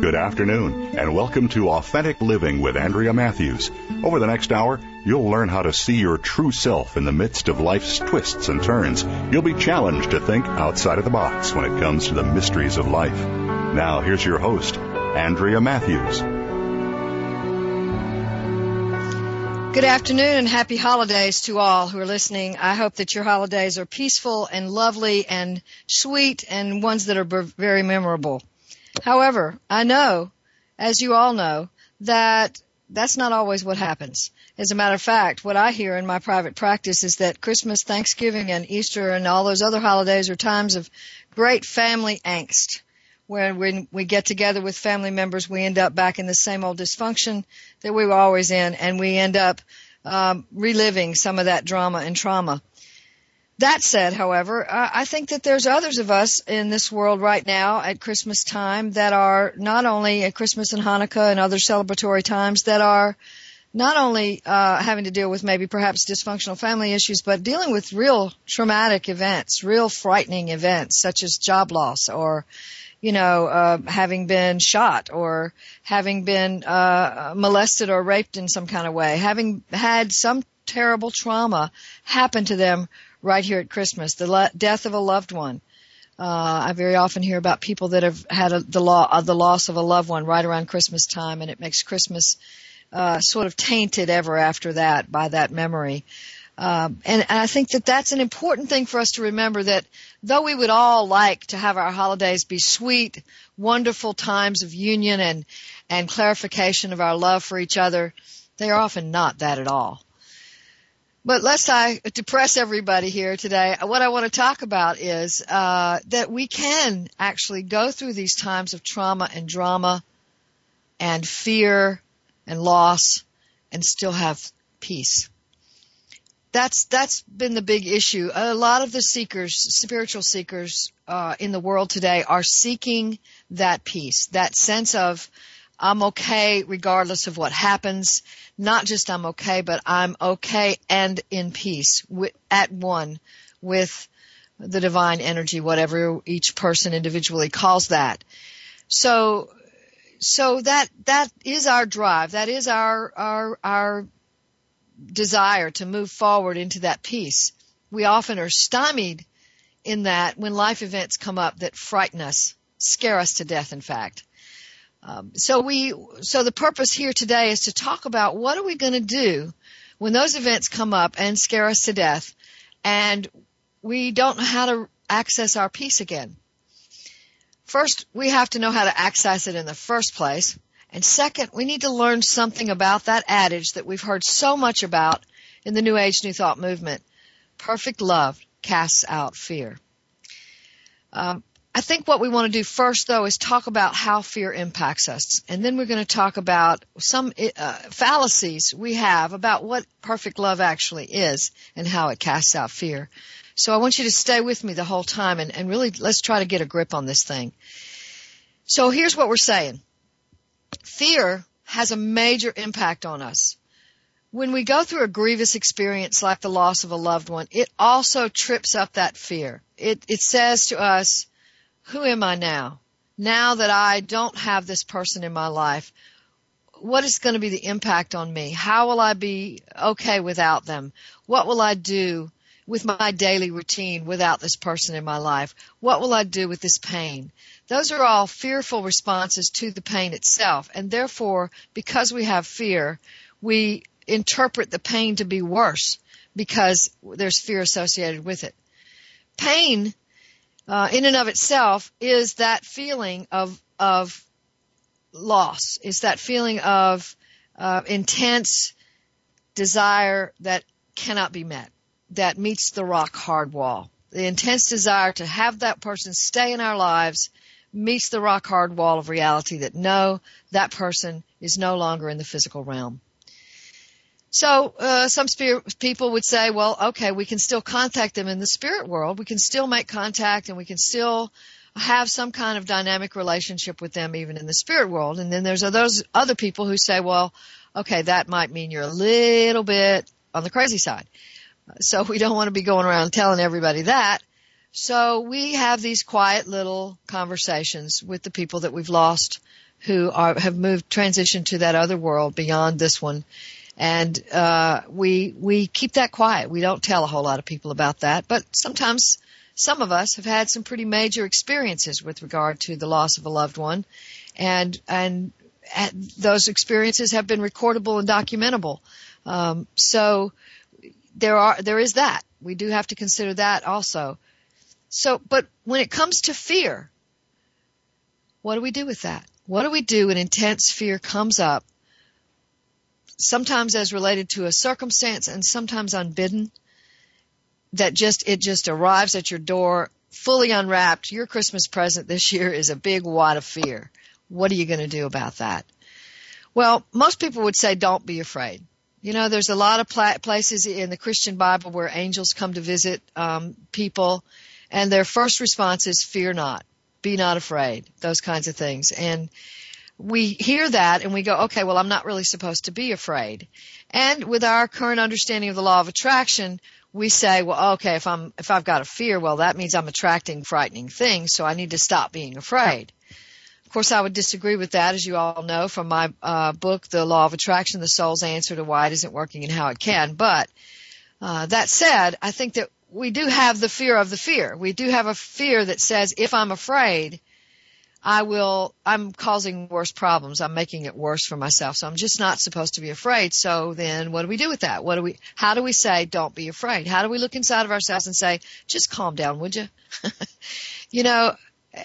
Good afternoon, and welcome to Authentic Living with Andrea Matthews. Over the next hour, you'll learn how to see your true self in the midst of life's twists and turns. You'll be challenged to think outside of the box when it comes to the mysteries of life. Now, here's your host, Andrea Matthews. Good afternoon, and happy holidays to all who are listening. I hope that your holidays are peaceful and lovely and sweet and ones that are very memorable. However, I know, as you all know, that that's not always what happens. As a matter of fact, what I hear in my private practice is that Christmas, Thanksgiving, and Easter and all those other holidays are times of great family angst. When we get together with family members, we end up back in the same old dysfunction that we were always in, and we end up reliving some of that drama and trauma. That said, however, I think that there's others of us in this world right now at Christmas time that are not only at Christmas and Hanukkah and other celebratory times that are not only having to deal with maybe perhaps dysfunctional family issues, but dealing with real traumatic events, real frightening events such as job loss or, having been shot or having been molested or raped in some kind of way, having had some terrible trauma happen to them right here at Christmas, the death of a loved one. I very often hear about people that have had the loss of a loved one right around Christmas time, and it makes Christmas sort of tainted ever after that by that memory. And I think that that's an important thing for us to remember, that though we would all like to have our holidays be sweet, wonderful times of union and clarification of our love for each other, they are often not that at all. But lest I depress everybody here today, what I want to talk about is that we can actually go through these times of trauma and drama and fear and loss and still have peace. That's been the big issue. A lot of the seekers, spiritual seekers in the world today are seeking that peace, that sense of I'm okay regardless of what happens. Not just I'm okay, but I'm okay and in peace, at one with the divine energy, whatever each person individually calls that. So that is our drive. That is our desire to move forward into that peace. We often are stymied in that when life events come up that frighten us, scare us to death, in fact. So the purpose here today is to talk about what are we going to do when those events come up and scare us to death and we don't know how to access our peace again. First, we have to know how to access it in the first place. And second, we need to learn something about that adage that we've heard so much about in the New Age, New Thought movement. Perfect love casts out fear. I think what we want to do first, though, is talk about how fear impacts us. And then we're going to talk about some fallacies we have about what perfect love actually is and how it casts out fear. So I want you to stay with me the whole time and really let's try to get a grip on this thing. So here's what we're saying. Fear has a major impact on us. When we go through a grievous experience like the loss of a loved one, it also trips up that fear. It says to us, who am I now? Now that I don't have this person in my life, what is going to be the impact on me? How will I be okay without them? What will I do with my daily routine without this person in my life? What will I do with this pain? Those are all fearful responses to the pain itself. And therefore, because we have fear, we interpret the pain to be worse because there's fear associated with it. Pain in and of itself is that feeling of loss. It's that feeling of intense desire that cannot be met, that meets the rock hard wall. The intense desire to have that person stay in our lives meets the rock hard wall of reality that no, that person is no longer in the physical realm. So some people would say, well, okay, we can still contact them in the spirit world. We can still make contact and we can still have some kind of dynamic relationship with them even in the spirit world. And then there's those other people who say, well, okay, that might mean you're a little bit on the crazy side. So we don't want to be going around telling everybody that. So we have these quiet little conversations with the people that we've lost who have transitioned to that other world beyond this one. And we keep that quiet. We don't tell a whole lot of people about that. But sometimes some of us have had some pretty major experiences with regard to the loss of a loved one. And those experiences have been recordable and documentable. So there is that. We do have to consider that also. So, but when it comes to fear, what do we do with that? What do we do when intense fear comes up, sometimes as related to a circumstance and sometimes unbidden, that it just arrives at your door fully unwrapped? Your Christmas present this year is a big wad of fear. What are you going to do about that? Well, most people would say don't be afraid. You know, there's a lot of places in the Christian Bible where angels come to visit people, and their first response is fear not, be not afraid, those kinds of things. And we hear that and we go, okay, well, I'm not really supposed to be afraid. And with our current understanding of the law of attraction, we say, well, okay, if I've got a fear, well, that means I'm attracting frightening things, so I need to stop being afraid. Of course, I would disagree with that, as you all know from my book, The Law of Attraction, The Soul's Answer to Why It Isn't Working and How It Can. But that said, I think that we do have the fear of the fear. We do have a fear that says, if I'm afraid, I'm causing worse problems. I'm making it worse for myself. So I'm just not supposed to be afraid. So then what do we do with that? How do we say, don't be afraid? How do we look inside of ourselves and say, just calm down, would you? You know,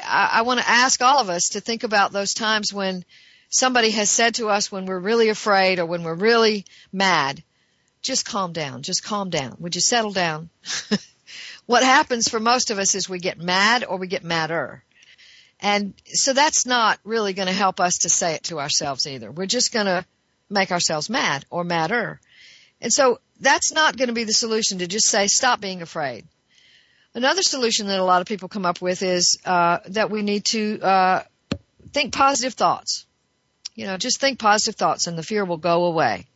I want to ask all of us to think about those times when somebody has said to us when we're really afraid or when we're really mad, just calm down, just calm down. Would you settle down? What happens for most of us is we get mad or we get madder. And so that's not really going to help us to say it to ourselves either. We're just going to make ourselves mad or madder. And so that's not going to be the solution, to just say stop being afraid. Another solution that a lot of people come up with is that we need to think positive thoughts. You know, just think positive thoughts and the fear will go away.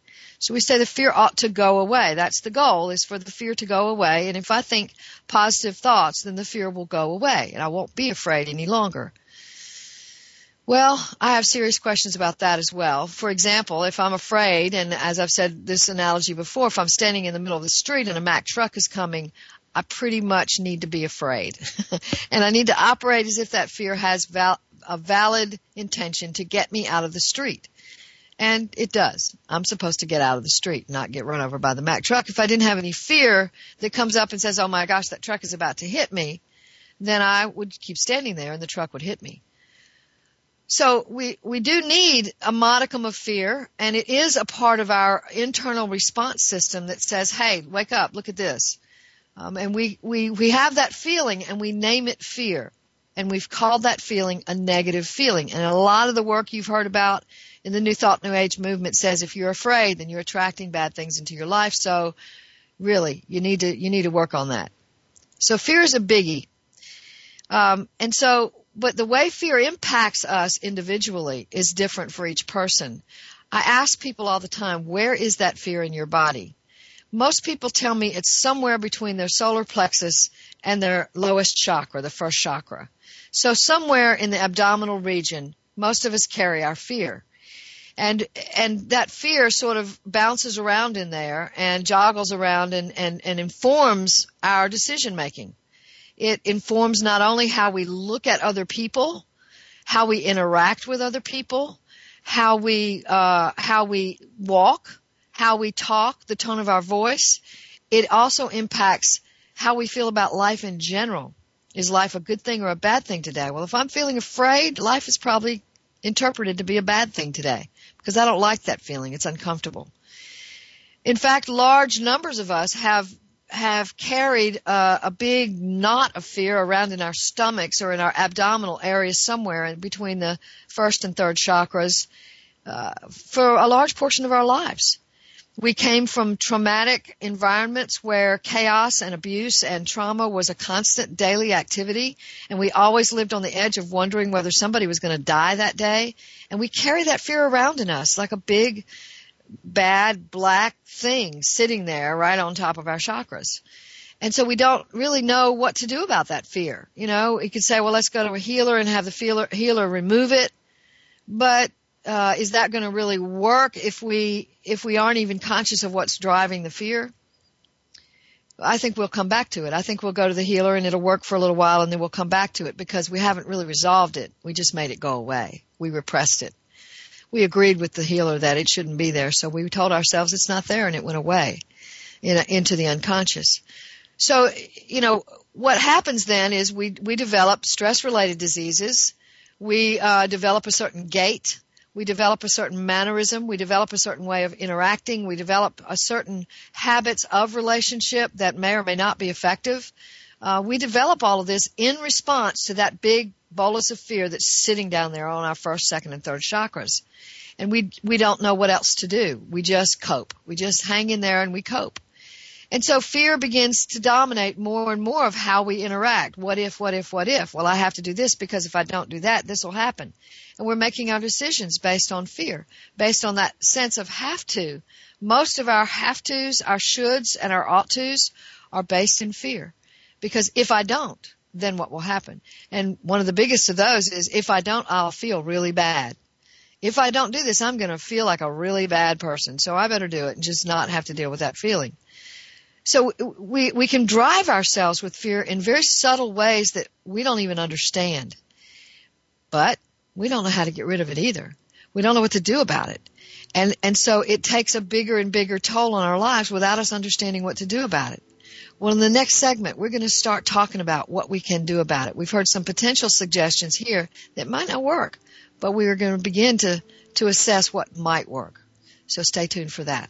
So we say the fear ought to go away. That's the goal, is for the fear to go away. And if I think positive thoughts, then the fear will go away and I won't be afraid any longer. Well, I have serious questions about that as well. For example, if I'm afraid, and as I've said this analogy before, if I'm standing in the middle of the street and a Mack truck is coming, I pretty much need to be afraid. And I need to operate as if that fear has a valid intention to get me out of the street. And it does. I'm supposed to get out of the street, not get run over by the Mack truck. If I didn't have any fear that comes up and says, oh, my gosh, that truck is about to hit me, then I would keep standing there and the truck would hit me. So we do need a modicum of fear, and it is a part of our internal response system that says, hey, wake up, look at this. And we have that feeling and we name it fear. And we've called that feeling a negative feeling. And a lot of the work you've heard about in the New Thought, New Age movement says if you're afraid, then you're attracting bad things into your life. So really, you need to work on that. So fear is a biggie. But the way fear impacts us individually is different for each person. I ask people all the time, where is that fear in your body? Most people tell me it's somewhere between their solar plexus and their lowest chakra, the first chakra. So somewhere in the abdominal region, most of us carry our fear. And that fear sort of bounces around in there and joggles around and informs our decision making. It informs not only how we look at other people, how we interact with other people, how we walk, how we talk, the tone of our voice. It also impacts how we feel about life in general. Is life a good thing or a bad thing today? Well, if I'm feeling afraid, life is probably interpreted to be a bad thing today because I don't like that feeling. It's uncomfortable. In fact, large numbers of us have carried a big knot of fear around in our stomachs or in our abdominal area somewhere in between the first and third chakras for a large portion of our lives. We came from traumatic environments where chaos and abuse and trauma was a constant daily activity, and we always lived on the edge of wondering whether somebody was going to die that day. And we carry that fear around in us like a big, bad, black thing sitting there right on top of our chakras. And so we don't really know what to do about that fear. You know, you could say, well, let's go to a healer and have the healer remove it. But is that going to really work if we aren't even conscious of what's driving the fear? I think we'll come back to it. I think we'll go to the healer and it'll work for a little while, and then we'll come back to it because we haven't really resolved it. We just made it go away. We repressed it. We agreed with the healer that it shouldn't be there, so we told ourselves it's not there, and it went away into the unconscious. So, you know, what happens then is we develop stress-related diseases. We develop a certain gait. We develop a certain mannerism. We develop a certain way of interacting. We develop a certain habits of relationship that may or may not be effective. We develop all of this in response to that big bolus of fear that's sitting down there on our first, second, and third chakras. And we don't know what else to do. We just cope. We just hang in there and we cope. And so fear begins to dominate more and more of how we interact. What if, what if, what if? Well, I have to do this because if I don't do that, this will happen. And we're making our decisions based on fear, based on that sense of have to. Most of our have tos, our shoulds, and our ought tos are based in fear. Because if I don't, then what will happen? And one of the biggest of those is if I don't, I'll feel really bad. If I don't do this, I'm going to feel like a really bad person. So I better do it and just not have to deal with that feeling. So we can drive ourselves with fear in very subtle ways that we don't even understand. But we don't know how to get rid of it either. We don't know what to do about it. And so it takes a bigger and bigger toll on our lives without us understanding what to do about it. Well, in the next segment, we're going to start talking about what we can do about it. We've heard some potential suggestions here that might not work, but we are going to begin to assess what might work. So stay tuned for that.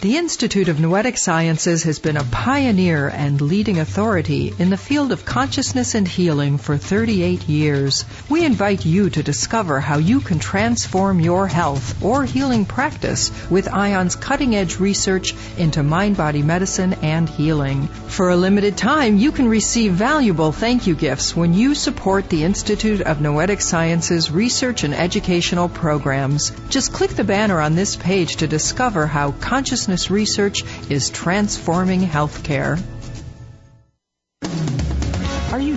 The Institute of Noetic Sciences has been a pioneer and leading authority in the field of consciousness and healing for 38 years. We invite you to discover how you can transform your health or healing practice with ION's cutting-edge research into mind-body medicine and healing. For a limited time, you can receive valuable thank you gifts when you support the Institute of Noetic Sciences research and educational programs. Just click the banner on this page to discover how consciousness research is transforming healthcare. Are you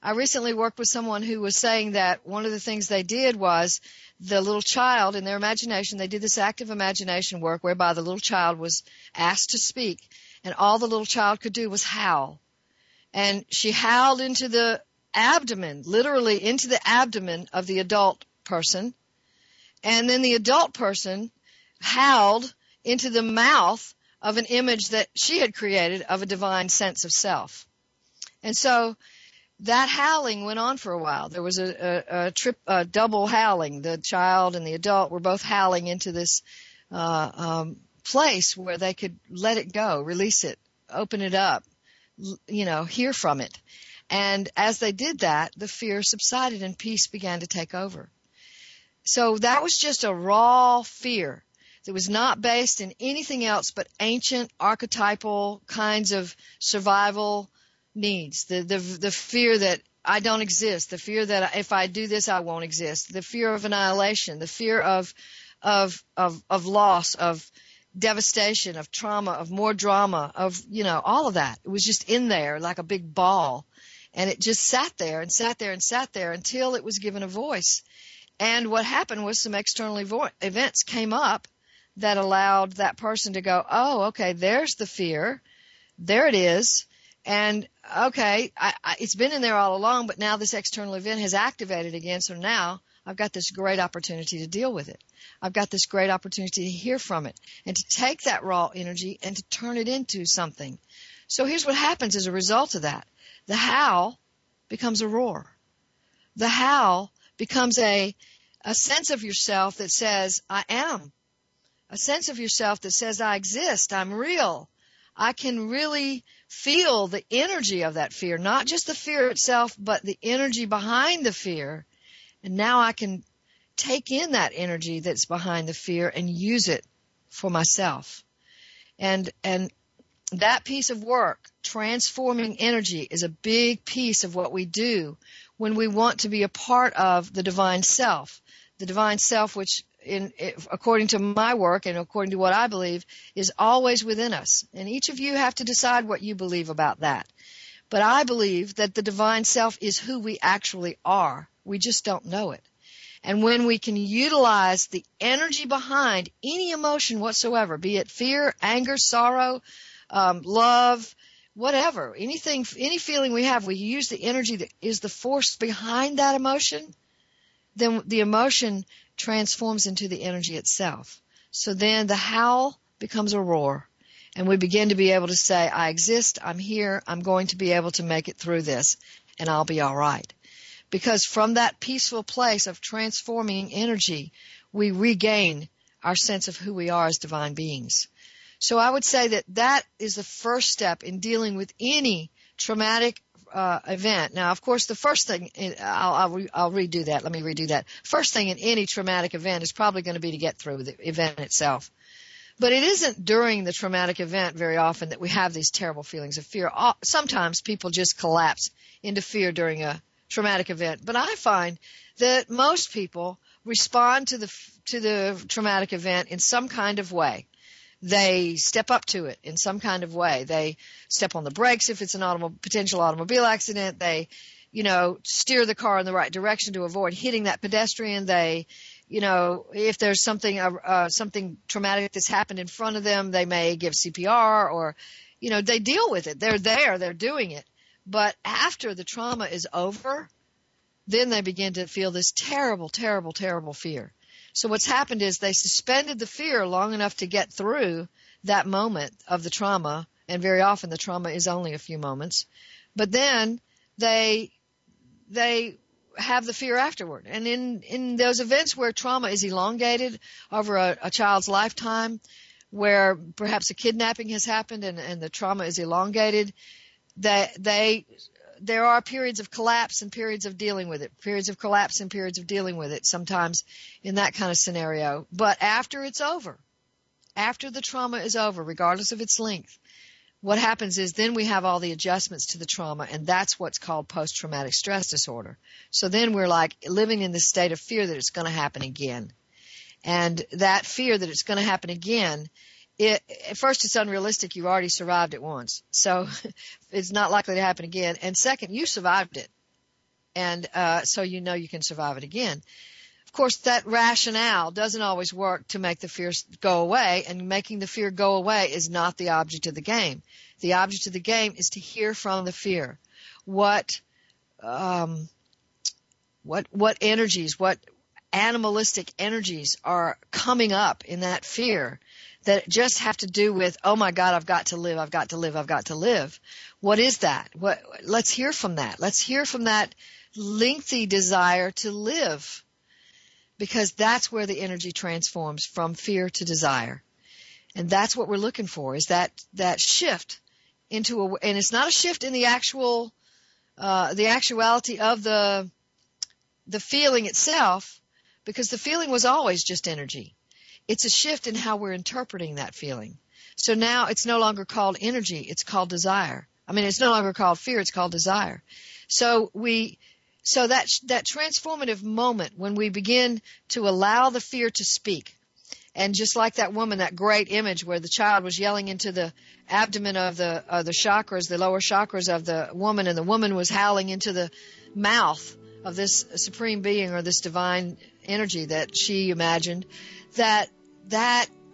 I recently worked with someone who was saying that one of the things they did was, the little child, in their imagination, they did this active imagination work whereby the little child was asked to speak, and all the little child could do was howl. And she howled into the abdomen, literally into the abdomen of the adult person. And then the adult person howled into the mouth of an image that she had created of a divine sense of self. And so that howling went on for a while. There was a double howling. The child and the adult were both howling into this place where they could let it go, release it, open it up, hear from it. And as they did that, the fear subsided and peace began to take over. So that was just a raw fear that was not based in anything else but ancient archetypal kinds of survival needs. The fear that I don't exist, the fear that if I do this I won't exist, the fear of annihilation, the fear of loss, of devastation, of trauma, of more drama, of all of that. It was just in there like a big ball, and it just sat there and sat there and sat there until it was given a voice. And what happened was some external events came up that allowed that person to go, oh, okay, there's the fear. There it is. And, okay, it's been in there all along, but now this external event has activated again. So now I've got this great opportunity to deal with it. I've got this great opportunity to hear from it and to take that raw energy and to turn it into something. So here's what happens as a result of that. The howl becomes a roar. The howl becomes a sense of yourself that says, I am. A sense of yourself that says, I exist. I'm real. I can really feel the energy of that fear, not just the fear itself, but the energy behind the fear. And now I can take in that energy that's behind the fear and use it for myself. And that piece of work, transforming energy, is a big piece of what we do when we want to be a part of the divine self which, according to my work and according to what I believe, is always within us. And each of you have to decide what you believe about that. But I believe that the divine self is who we actually are. We just don't know it. And when we can utilize the energy behind any emotion whatsoever, be it fear, anger, sorrow, love, whatever, anything, any feeling we have, we use the energy that is the force behind that emotion, then the emotion transforms into the energy itself. So then the howl becomes a roar, and we begin to be able to say, I exist, I'm here, I'm going to be able to make it through this, and I'll be all right. Because from that peaceful place of transforming energy, we regain our sense of who we are as divine beings. So I would say that that is the first step in dealing with any traumatic event. Now, of course, the first thing Let me redo that. First thing in any traumatic event is probably going to be to get through the event itself. But it isn't during the traumatic event very often that we have these terrible feelings of fear. Sometimes people just collapse into fear during a traumatic event. But I find that most people respond to the traumatic event in some kind of way. They step up to it in some kind of way. They step on the brakes if it's an potential automobile accident. They, steer the car in the right direction to avoid hitting that pedestrian. They, if there's something traumatic that's happened in front of them, they may give CPR or, they deal with it. They're there. They're doing it. But after the trauma is over, then they begin to feel this terrible, terrible, terrible fear. So what's happened is they suspended the fear long enough to get through that moment of the trauma, and very often the trauma is only a few moments. But then they have the fear afterward. And in those events where trauma is elongated over a child's lifetime, where perhaps a kidnapping has happened and the trauma is elongated, there are periods of collapse and periods of dealing with it, sometimes in that kind of scenario. But after it's over, after the trauma is over, regardless of its length, what happens is then we have all the adjustments to the trauma, and that's what's called post-traumatic stress disorder. So then we're like living in this state of fear that it's going to happen again. And that fear that it's going to happen again, at first, it's unrealistic. You've already survived it once. So it's not likely to happen again. And second, you survived it. And so you can survive it again. Of course, that rationale doesn't always work to make the fear go away. And making the fear go away is not the object of the game. The object of the game is to hear from the fear. What energies, what animalistic energies are coming up in that fear that just have to do with, oh my God, I've got to live. What is that? Let's hear from that. Let's hear from that lengthy desire to live, because that's where the energy transforms from fear to desire. And that's what we're looking for, is that shift and it's not a shift in the actual, the actuality of the feeling itself, because the feeling was always just energy. It's a shift in how we're interpreting that feeling. So now it's no longer called energy, it's called desire. It's no longer called fear, it's called desire. So that transformative moment when we begin to allow the fear to speak, and just like that woman, that great image where the child was yelling into the abdomen of the chakras, the lower chakras of the woman, and the woman was howling into the mouth of this supreme being or this divine energy that she imagined, that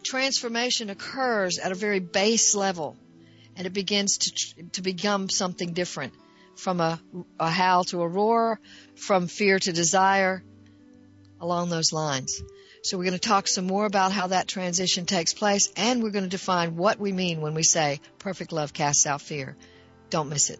transformation occurs at a very base level, and it begins to become something different, from a howl to a roar, from fear to desire, along those lines. So we're going to talk some more about how that transition takes place, and we're going to define what we mean when we say perfect love casts out fear. Don't miss it.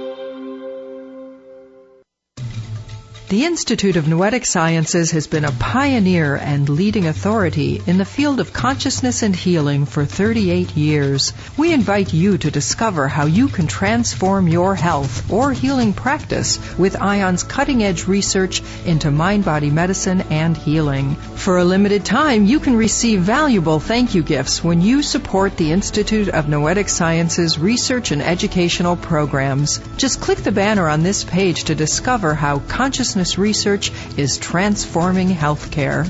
The Institute of Noetic Sciences has been a pioneer and leading authority in the field of consciousness and healing for 38 years. We invite you to discover how you can transform your health or healing practice with ION's cutting-edge research into mind-body medicine and healing. For a limited time, you can receive valuable thank you gifts when you support the Institute of Noetic Sciences research and educational programs. Just click the banner on this page to discover how consciousness research is transforming healthcare.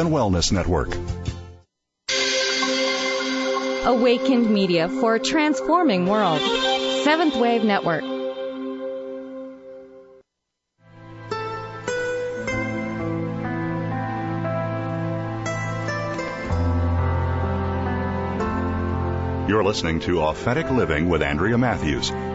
Wellness Network. Awakened Media for a transforming world. Seventh Wave Network. You're listening to Authentic Living with Andrea Matthews.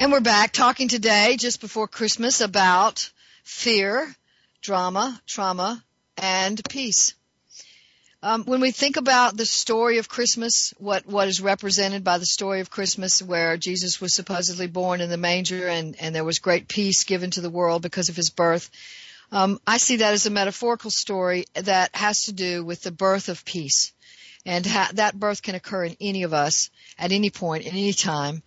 And we're back talking today, just before Christmas, about fear, drama, trauma, and peace. When we think about the story of Christmas, what is represented by the story of Christmas, where Jesus was supposedly born in the manger and there was great peace given to the world because of his birth, I see that as a metaphorical story that has to do with the birth of peace. And that birth can occur in any of us at any point, in any time.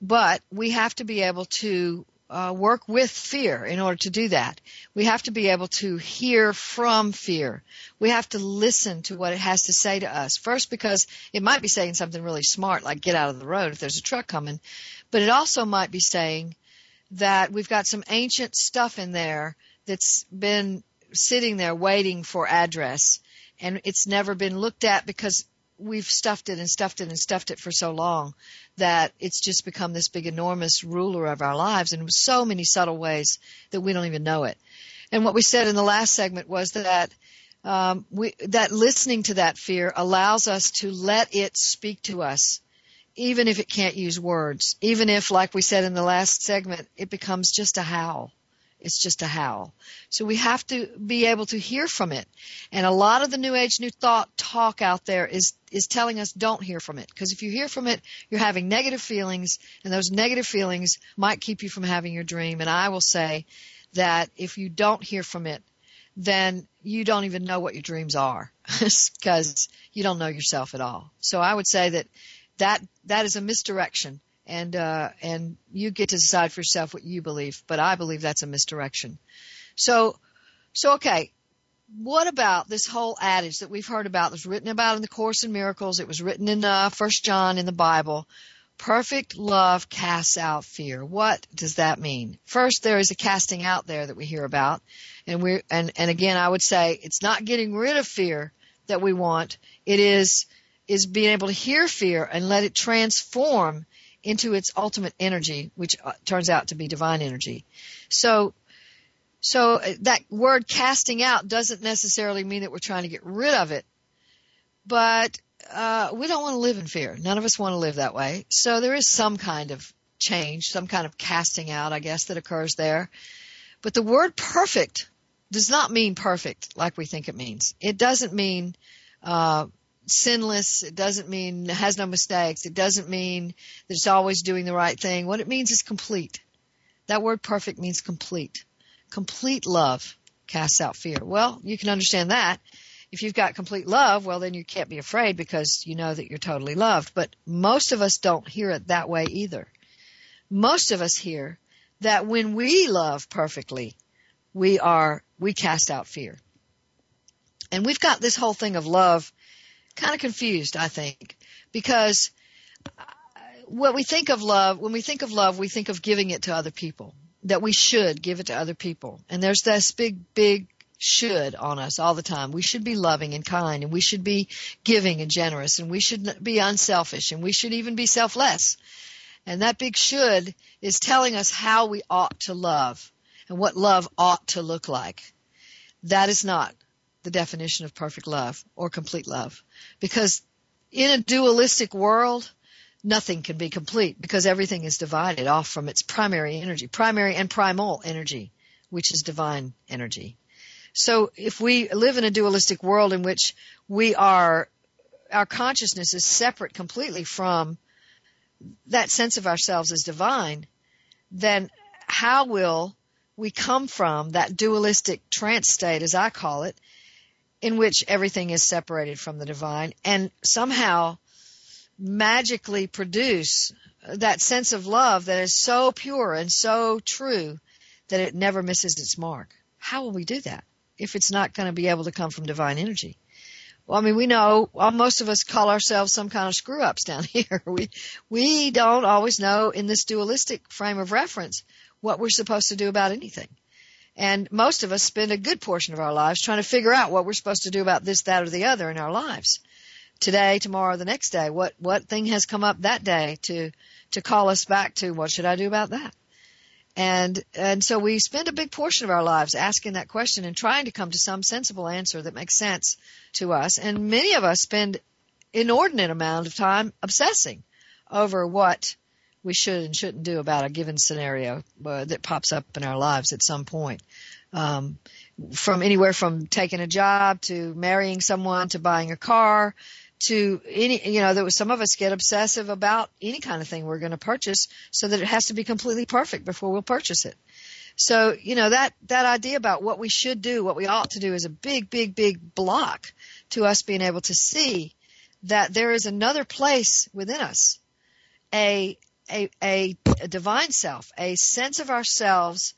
But we have to be able to work with fear in order to do that. We have to be able to hear from fear. We have to listen to what it has to say to us. First, because it might be saying something really smart, like get out of the road if there's a truck coming. But it also might be saying that we've got some ancient stuff in there that's been sitting there waiting for address. And it's never been looked at because we've stuffed it and stuffed it and stuffed it for so long that it's just become this big, enormous ruler of our lives in so many subtle ways that we don't even know it. And what we said in the last segment was that that listening to that fear allows us to let it speak to us, even if it can't use words, even if, like we said in the last segment, it becomes just a howl. It's just a howl. So we have to be able to hear from it. And a lot of the New Age, New Thought talk out there is telling us don't hear from it. Because if you hear from it, you're having negative feelings, and those negative feelings might keep you from having your dream. And I will say that if you don't hear from it, then you don't even know what your dreams are because you don't know yourself at all. So I would say that is a misdirection. And you get to decide for yourself what you believe, but I believe that's a misdirection. So okay, what about this whole adage that we've heard about, that's written about in the Course in Miracles? It was written in 1 John in the Bible. Perfect love casts out fear. What does that mean? First, there is a casting out there that we hear about, and again, I would say it's not getting rid of fear that we want. It is being able to hear fear and let it transform into its ultimate energy, which turns out to be divine energy. So that word casting out doesn't necessarily mean that we're trying to get rid of it, but we don't want to live in fear. None of us want to live that way. So there is some kind of change, some kind of casting out, I guess, that occurs there. But the word perfect does not mean perfect like we think it means. It doesn't mean sinless. It doesn't mean it has no mistakes. It doesn't mean that it's always doing the right thing. What it means is complete. That word perfect means complete. Complete love casts out fear. Well, you can understand that. If you've got complete love, well, then you can't be afraid because you know that you're totally loved. But most of us don't hear it that way either. Most of us hear that when we love perfectly, we cast out fear. And we've got this whole thing of love kind of confused, I think, because what we think of love, when we think of love, we think of giving it to other people, that we should give it to other people. And there's this big should on us all the time. We should be loving and kind, and we should be giving and generous, and we should be unselfish, and we should even be selfless. And that big should is telling us how we ought to love and what love ought to look like. That is not the definition of perfect love or complete love, because in a dualistic world, nothing can be complete because everything is divided off from its primary and primal energy, which is divine energy. So if we live in a dualistic world in which our consciousness is separate completely from that sense of ourselves as divine, then how will we come from that dualistic trance state, as I call it, in which everything is separated from the divine, and somehow magically produce that sense of love that is so pure and so true that it never misses its mark. How will we do that if it's not going to be able to come from divine energy? Well, I mean, we know most of us call ourselves some kind of screw-ups down here. We don't always know in this dualistic frame of reference what we're supposed to do about anything. And most of us spend a good portion of our lives trying to figure out what we're supposed to do about this, that, or the other in our lives. Today, tomorrow, the next day, what thing has come up that day to call us back to what should I do about that? And so we spend a big portion of our lives asking that question and trying to come to some sensible answer that makes sense to us. And many of us spend inordinate amount of time obsessing over what we should and shouldn't do about a given scenario that pops up in our lives at some point. From anywhere from taking a job to marrying someone to buying a car to any, there was some of us get obsessive about any kind of thing we're going to purchase so that it has to be completely perfect before we'll purchase it. So, that idea about what we should do, what we ought to do is a big, big, big block to us being able to see that there is another place within us, a divine self, a sense of ourselves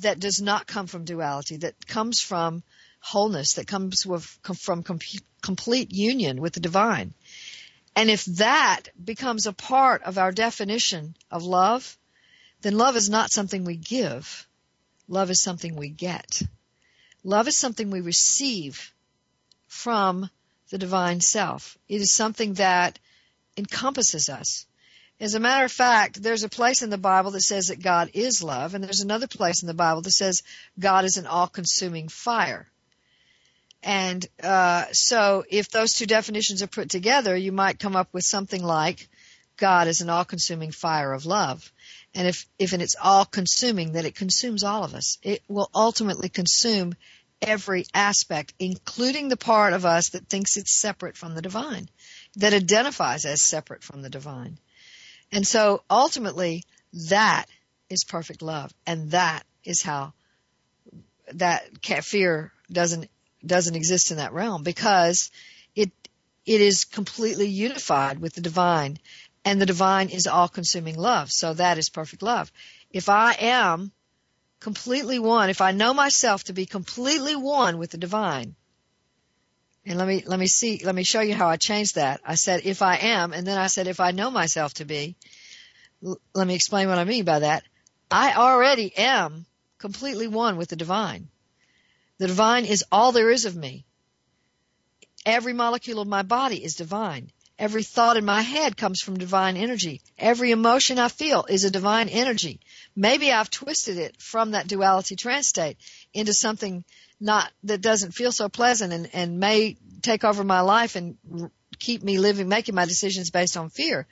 that does not come from duality, that comes from wholeness, that comes from complete union with the divine. And if that becomes a part of our definition of love, then love is not something we give. Love is something we get. Love is something we receive from the divine self. It is something that encompasses us. As a matter of fact, there's a place in the Bible that says that God is love, and there's another place in the Bible that says God is an all-consuming fire. And so if those two definitions are put together, you might come up with something like God is an all-consuming fire of love. And if it's all-consuming, then it consumes all of us. It will ultimately consume every aspect, including the part of us that thinks it's separate from the divine, that identifies as separate from the divine. And so ultimately, that is perfect love, and that is how that fear doesn't exist in that realm, because it is completely unified with the divine, and the divine is all-consuming love. So that is perfect love. If I am completely one, if I know myself to be completely one with the divine, and let me show you how I changed that. I said, if I am, and then I said, if I know myself to be, let me explain what I mean by that. I already am completely one with the divine. The divine is all there is of me. Every molecule of my body is divine. Every thought in my head comes from divine energy. Every emotion I feel is a divine energy. Maybe I've twisted it from that duality trance state into something not that doesn't feel so pleasant and may take over my life and keep me living, making my decisions based on fear.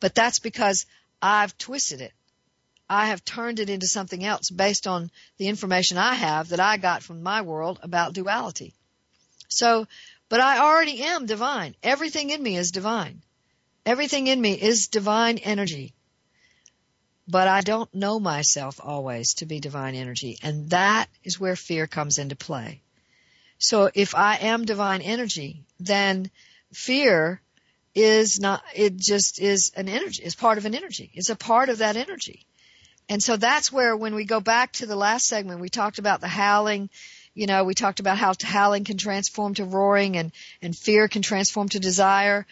But that's because I've twisted it. I have turned it into something else based on the information I have that I got from my world about duality. So, but I already am divine. Everything in me is divine. Everything in me is divine energy. But I don't know myself always to be divine energy, and that is where fear comes into play. So if I am divine energy, then fear is not, it just is an energy, it's part of an energy. It's a part of that energy. And so that's where when we go back to the last segment, we talked about the howling, we talked about how howling can transform to roaring and fear can transform to desire.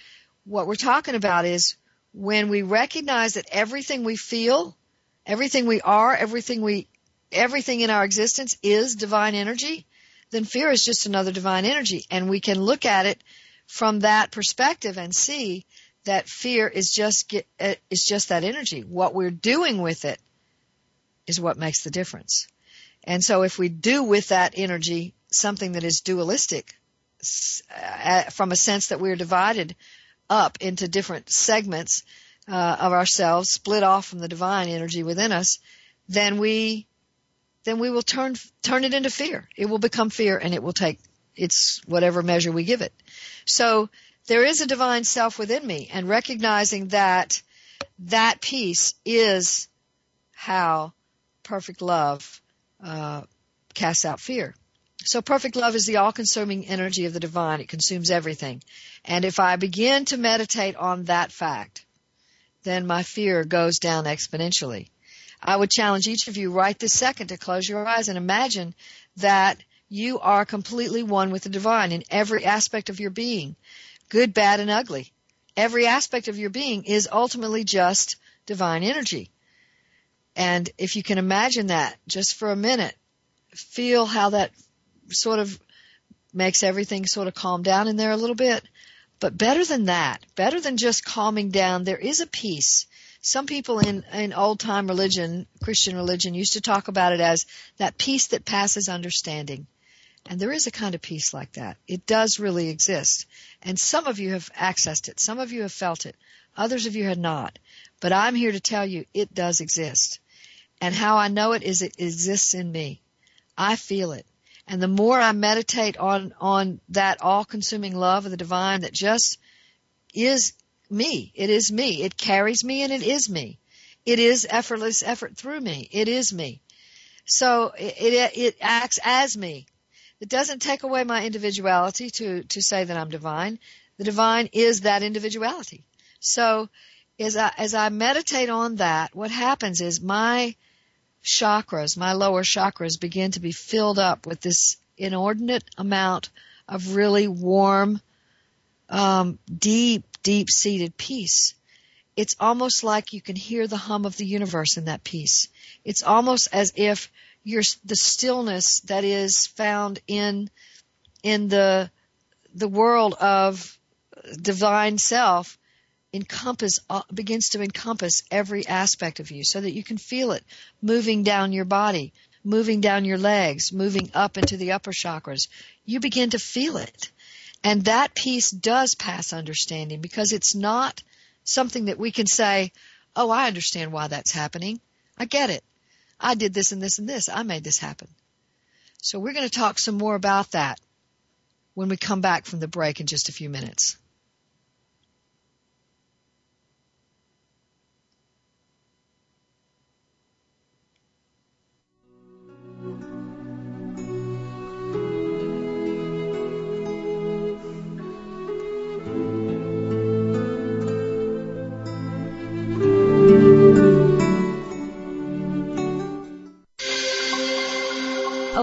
What we're talking about is when we recognize that everything we feel, everything we are, everything in our existence is divine energy, then fear is just another divine energy. And we can look at it from that perspective and see that fear is just that energy. What we're doing with it is what makes the difference. And so if we do with that energy something that is dualistic, from a sense that we're divided up into different segments of ourselves, split off from the divine energy within us, then we will turn it into fear. It will become fear, and it will take its whatever measure we give it. So there is a divine self within me, and recognizing that piece is how perfect love casts out fear. So perfect love is the all-consuming energy of the divine. It consumes everything. And if I begin to meditate on that fact, then my fear goes down exponentially. I would challenge each of you right this second to close your eyes and imagine that you are completely one with the divine in every aspect of your being, good, bad, and ugly. Every aspect of your being is ultimately just divine energy. And if you can imagine that just for a minute, feel how that sort of makes everything sort of calm down in there a little bit. But better than that, better than just calming down, there is a peace. Some people in old-time religion, Christian religion, used to talk about it as that peace that passes understanding. And there is a kind of peace like that. It does really exist. And some of you have accessed it. Some of you have felt it. Others of you have not. But I'm here to tell you it does exist. And how I know it is it exists in me. I feel it. And the more I meditate on that all-consuming love of the divine that just is me. It is me. It carries me and it is me. It is effortless effort through me. It is me. So it acts as me. It doesn't take away my individuality to say that I'm divine. The divine is that individuality. So as I meditate on that, what happens is my chakras, my lower chakras, begin to be filled up with this inordinate amount of really warm, deep-seated peace. It's almost like you can hear the hum of the universe in that peace. It's almost as if the stillness that is found in the world of divine self begins to encompass every aspect of you, so that you can feel it moving down your body, moving down your legs, moving up into the upper chakras. You begin to feel it. And that peace does pass understanding, because it's not something that we can say, oh, I understand why that's happening. I get it. I did this and this and this. I made this happen. So we're going to talk some more about that when we come back from the break in just a few minutes.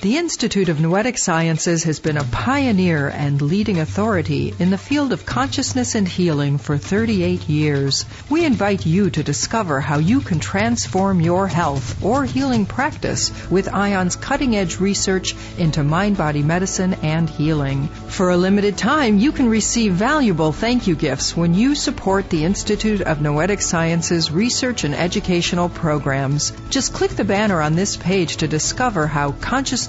The Institute of Noetic Sciences has been a pioneer and leading authority in the field of consciousness and healing for 38 years. We invite you to discover how you can transform your health or healing practice with ION's cutting-edge research into mind-body medicine and healing. For a limited time, you can receive valuable thank you gifts when you support the Institute of Noetic Sciences research and educational programs. Just click the banner on this page to discover how consciousness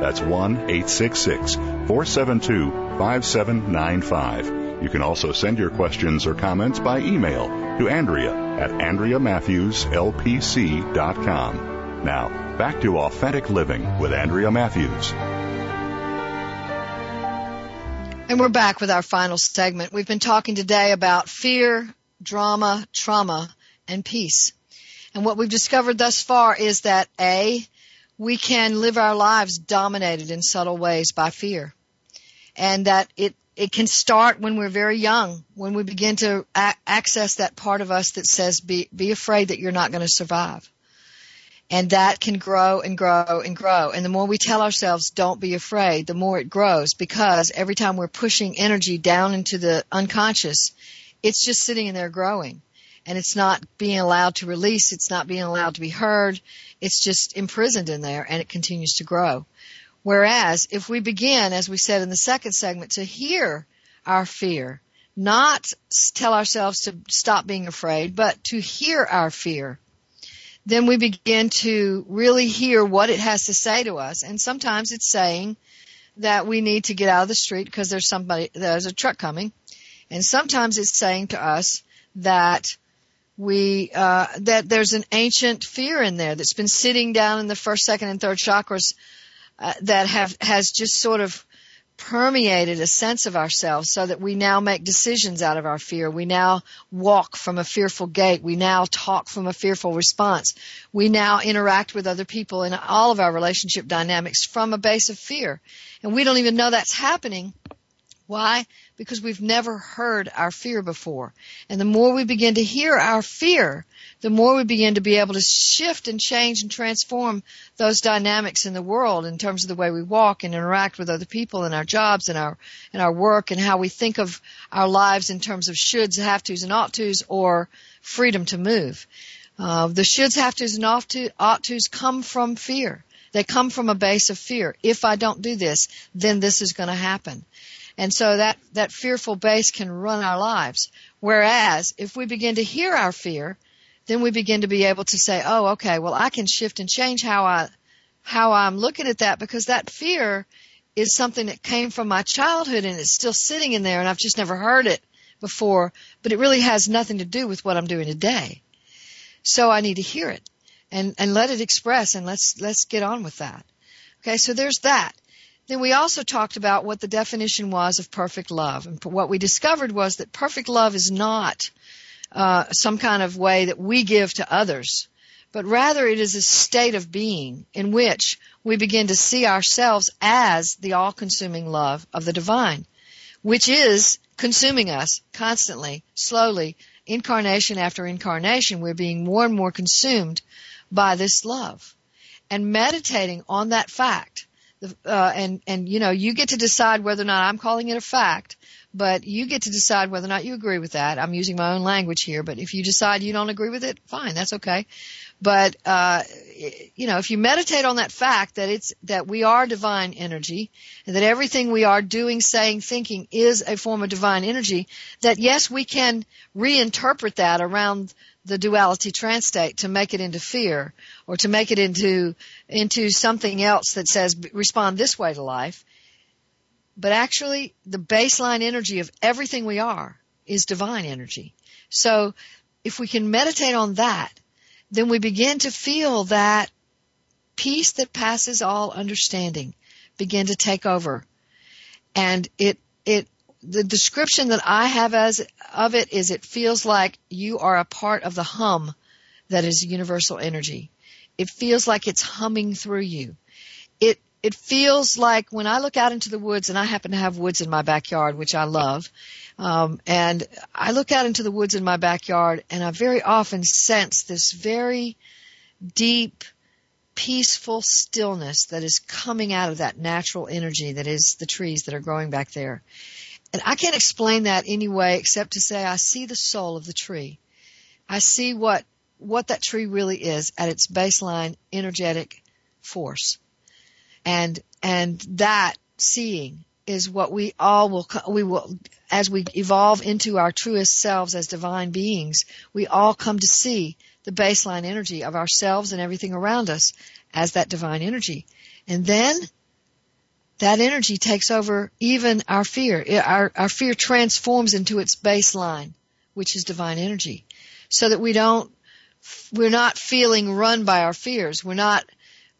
That's 1-866-472-5795. You can also send your questions or comments by email to Andrea at andreamatthewslpc.com. Now, back to Authentic Living with Andrea Matthews. And we're back with our final segment. We've been talking today about fear, drama, trauma, and peace. And what we've discovered thus far is that we can live our lives dominated in subtle ways by fear. and that it can start when we're very young, when we begin to access that part of us that says, be afraid that you're not going to survive. And that can grow and grow and grow. And the more we tell ourselves, don't be afraid, the more it grows, because every time we're pushing energy down into the unconscious, it's just sitting in there growing. And it's not being allowed to release. It's not being allowed to be heard. It's just imprisoned in there, and it continues to grow. Whereas if we begin, as we said in the second segment, to hear our fear, not tell ourselves to stop being afraid, but to hear our fear, then we begin to really hear what it has to say to us. And sometimes it's saying that we need to get out of the street because there's a truck coming. And sometimes it's saying to us that that there's an ancient fear in there that's been sitting down in the first, second, and third chakras that has just sort of permeated a sense of ourselves, so that we now make decisions out of our fear. We now walk from a fearful gait. We now talk from a fearful response. We now interact with other people in all of our relationship dynamics from a base of fear. And we don't even know that's happening. Why? Because we've never heard our fear before. And the more we begin to hear our fear, the more we begin to be able to shift and change and transform those dynamics in the world in terms of the way we walk and interact with other people in our jobs and our work, and how we think of our lives in terms of shoulds, have-tos, and ought-tos, or freedom to move. The shoulds, have-tos, and ought-tos come from fear. They come from a base of fear. If I don't do this, then this is going to happen. And so that fearful base can run our lives. Whereas if we begin to hear our fear, then we begin to be able to say, oh, okay, well, I can shift and change how I'm looking at that, because that fear is something that came from my childhood and it's still sitting in there, and I've just never heard it before, but it really has nothing to do with what I'm doing today. So I need to hear it and let it express, and let's get on with that. Okay, so there's that. Then we also talked about what the definition was of perfect love. And what we discovered was that perfect love is not some kind of way that we give to others, but rather it is a state of being in which we begin to see ourselves as the all-consuming love of the divine, which is consuming us constantly, slowly, incarnation after incarnation. We're being more and more consumed by this love, and meditating on that fact. You get to decide whether or not — I'm calling it a fact, but you get to decide whether or not you agree with that. I'm using my own language here, but if you decide you don't agree with it, fine, that's okay. But, if you meditate on that fact that we are divine energy, and that everything we are doing, saying, thinking is a form of divine energy, that yes, we can reinterpret that around the duality transstate to make it into fear, or to make it into something else that says respond this way to life. But actually, the baseline energy of everything we are is divine energy. So if we can meditate on that, then we begin to feel that peace that passes all understanding begin to take over. And the description that I have of it is, it feels like you are a part of the hum that is universal energy. It feels like it's humming through you. It feels like when I look out into the woods, and I happen to have woods in my backyard, which I love, and I look out into the woods in my backyard, and I very often sense this very deep, peaceful stillness that is coming out of that natural energy that is the trees that are growing back there. And I can't explain that anyway except to say I see the soul of the tree. I see what that tree really is at its baseline energetic force. And that seeing is what we all will, as we evolve into our truest selves as divine beings, we all come to see the baseline energy of ourselves and everything around us as that divine energy. And then that energy takes over even our fear. Our fear transforms into its baseline, which is divine energy, so that we're not feeling run by our fears.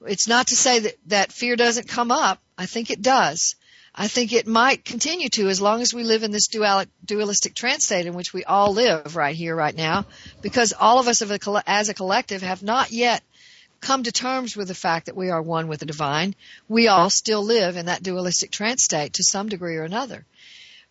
It's not to say that fear doesn't come up. I think it does. I think it might continue to, as long as we live in this dualistic transstate in which we all live right here, right now, because all of us as a collective have not yet come to terms with the fact that we are one with the divine, we all still live in that dualistic trance state to some degree or another.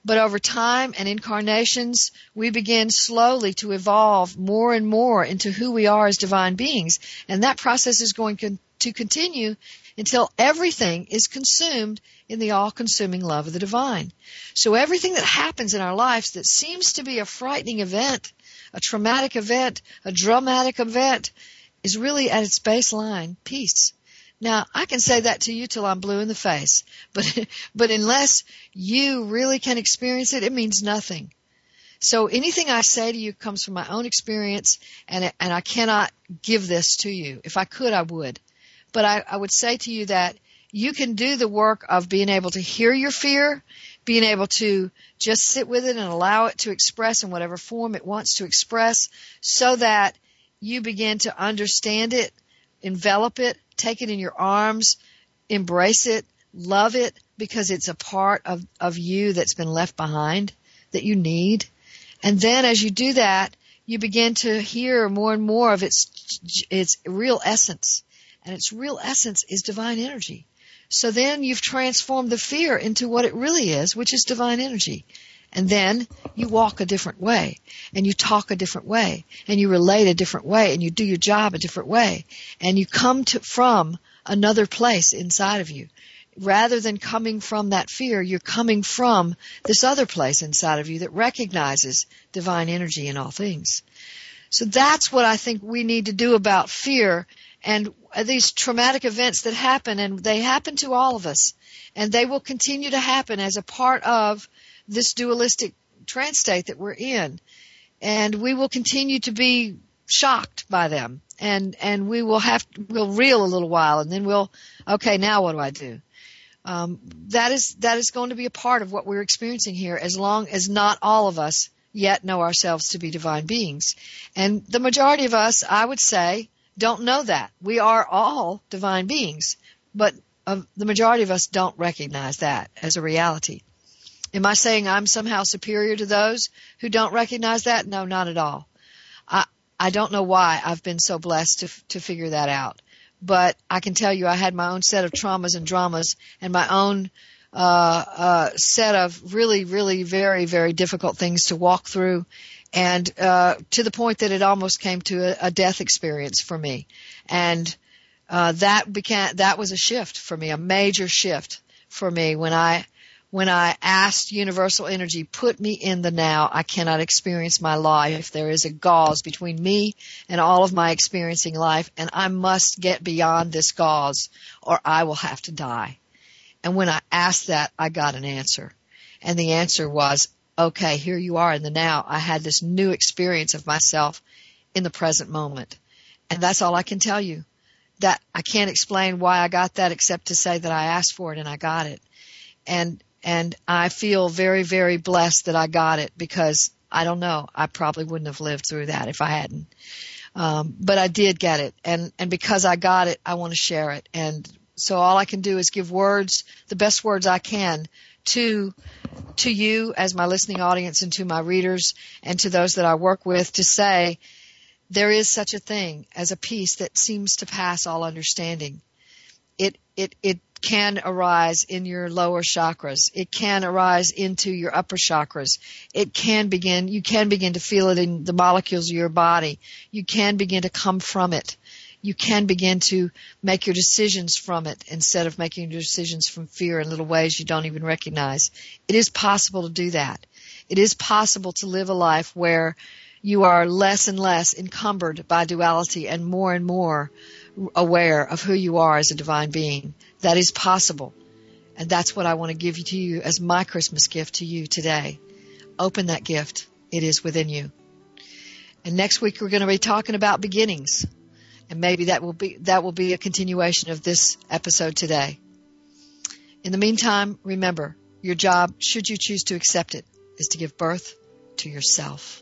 But over time and incarnations, we begin slowly to evolve more and more into who we are as divine beings. And that process is going to continue until everything is consumed in the all-consuming love of the divine. So everything that happens in our lives that seems to be a frightening event, a traumatic event, a dramatic event, is really at its baseline peace. Now, I can say that to you till I'm blue in the face, but unless you really can experience it, it means nothing. So anything I say to you comes from my own experience, and I cannot give this to you. If I could, I would. But I would say to you that you can do the work of being able to hear your fear, being able to just sit with it and allow it to express in whatever form it wants to express, so that you begin to understand it, envelop it, take it in your arms, embrace it, love it, because it's a part of you that's been left behind that you need. And then as you do that, you begin to hear more and more of its real essence. And its real essence is divine energy. So then you've transformed the fear into what it really is, which is divine energy. And then you walk a different way, and you talk a different way, and you relate a different way, and you do your job a different way. And you come from another place inside of you. Rather than coming from that fear, you're coming from this other place inside of you that recognizes divine energy in all things. So that's what I think we need to do about fear and these traumatic events that happen, and they happen to all of us, and they will continue to happen as a part of this dualistic trance state that we're in, and we will continue to be shocked by them, and we'll reel a little while, and then okay, now what do I do? That is going to be a part of what we're experiencing here, as long as not all of us yet know ourselves to be divine beings. And the majority of us, I would say, don't know that. We are all divine beings, but the majority of us don't recognize that as a reality. Am I saying I'm somehow superior to those who don't recognize that? No, not at all. I don't know why I've been so blessed to figure that out. But I can tell you I had my own set of traumas and dramas and my own set of really, really very, very difficult things to walk through, and to the point that it almost came to a death experience for me. And that was a shift for me, a major shift for me when I asked universal energy, put me in the now. I cannot experience my life. There is a gauze between me and all of my experiencing life, and I must get beyond this gauze or I will have to die. And when I asked that, I got an answer. And the answer was, okay, here you are in the now. I had this new experience of myself in the present moment. And that's all I can tell you. That I can't explain why I got that except to say that I asked for it and I got it. And I feel very, very blessed that I got it, because I don't know. I probably wouldn't have lived through that if I hadn't. But I did get it. And because I got it, I want to share it. And so all I can do is give words, the best words I can, to you as my listening audience and to my readers and to those that I work with, to say there is such a thing as a peace that seems to pass all understanding. It can arise in your lower chakras. It can arise into your upper chakras. You can begin to feel it in the molecules of your body. You can begin to come from it. You can begin to make your decisions from it instead of making your decisions from fear in little ways you don't even recognize. It is possible to do that. It is possible to live a life where you are less and less encumbered by duality and more aware of who you are as a divine being. That is possible. And that's what I want to give to you as my Christmas gift to you today. Open that gift. It is within you. And next week we're going to be talking about beginnings. And maybe that will be a continuation of this episode today. In the meantime, remember, your job, should you choose to accept it, is to give birth to yourself.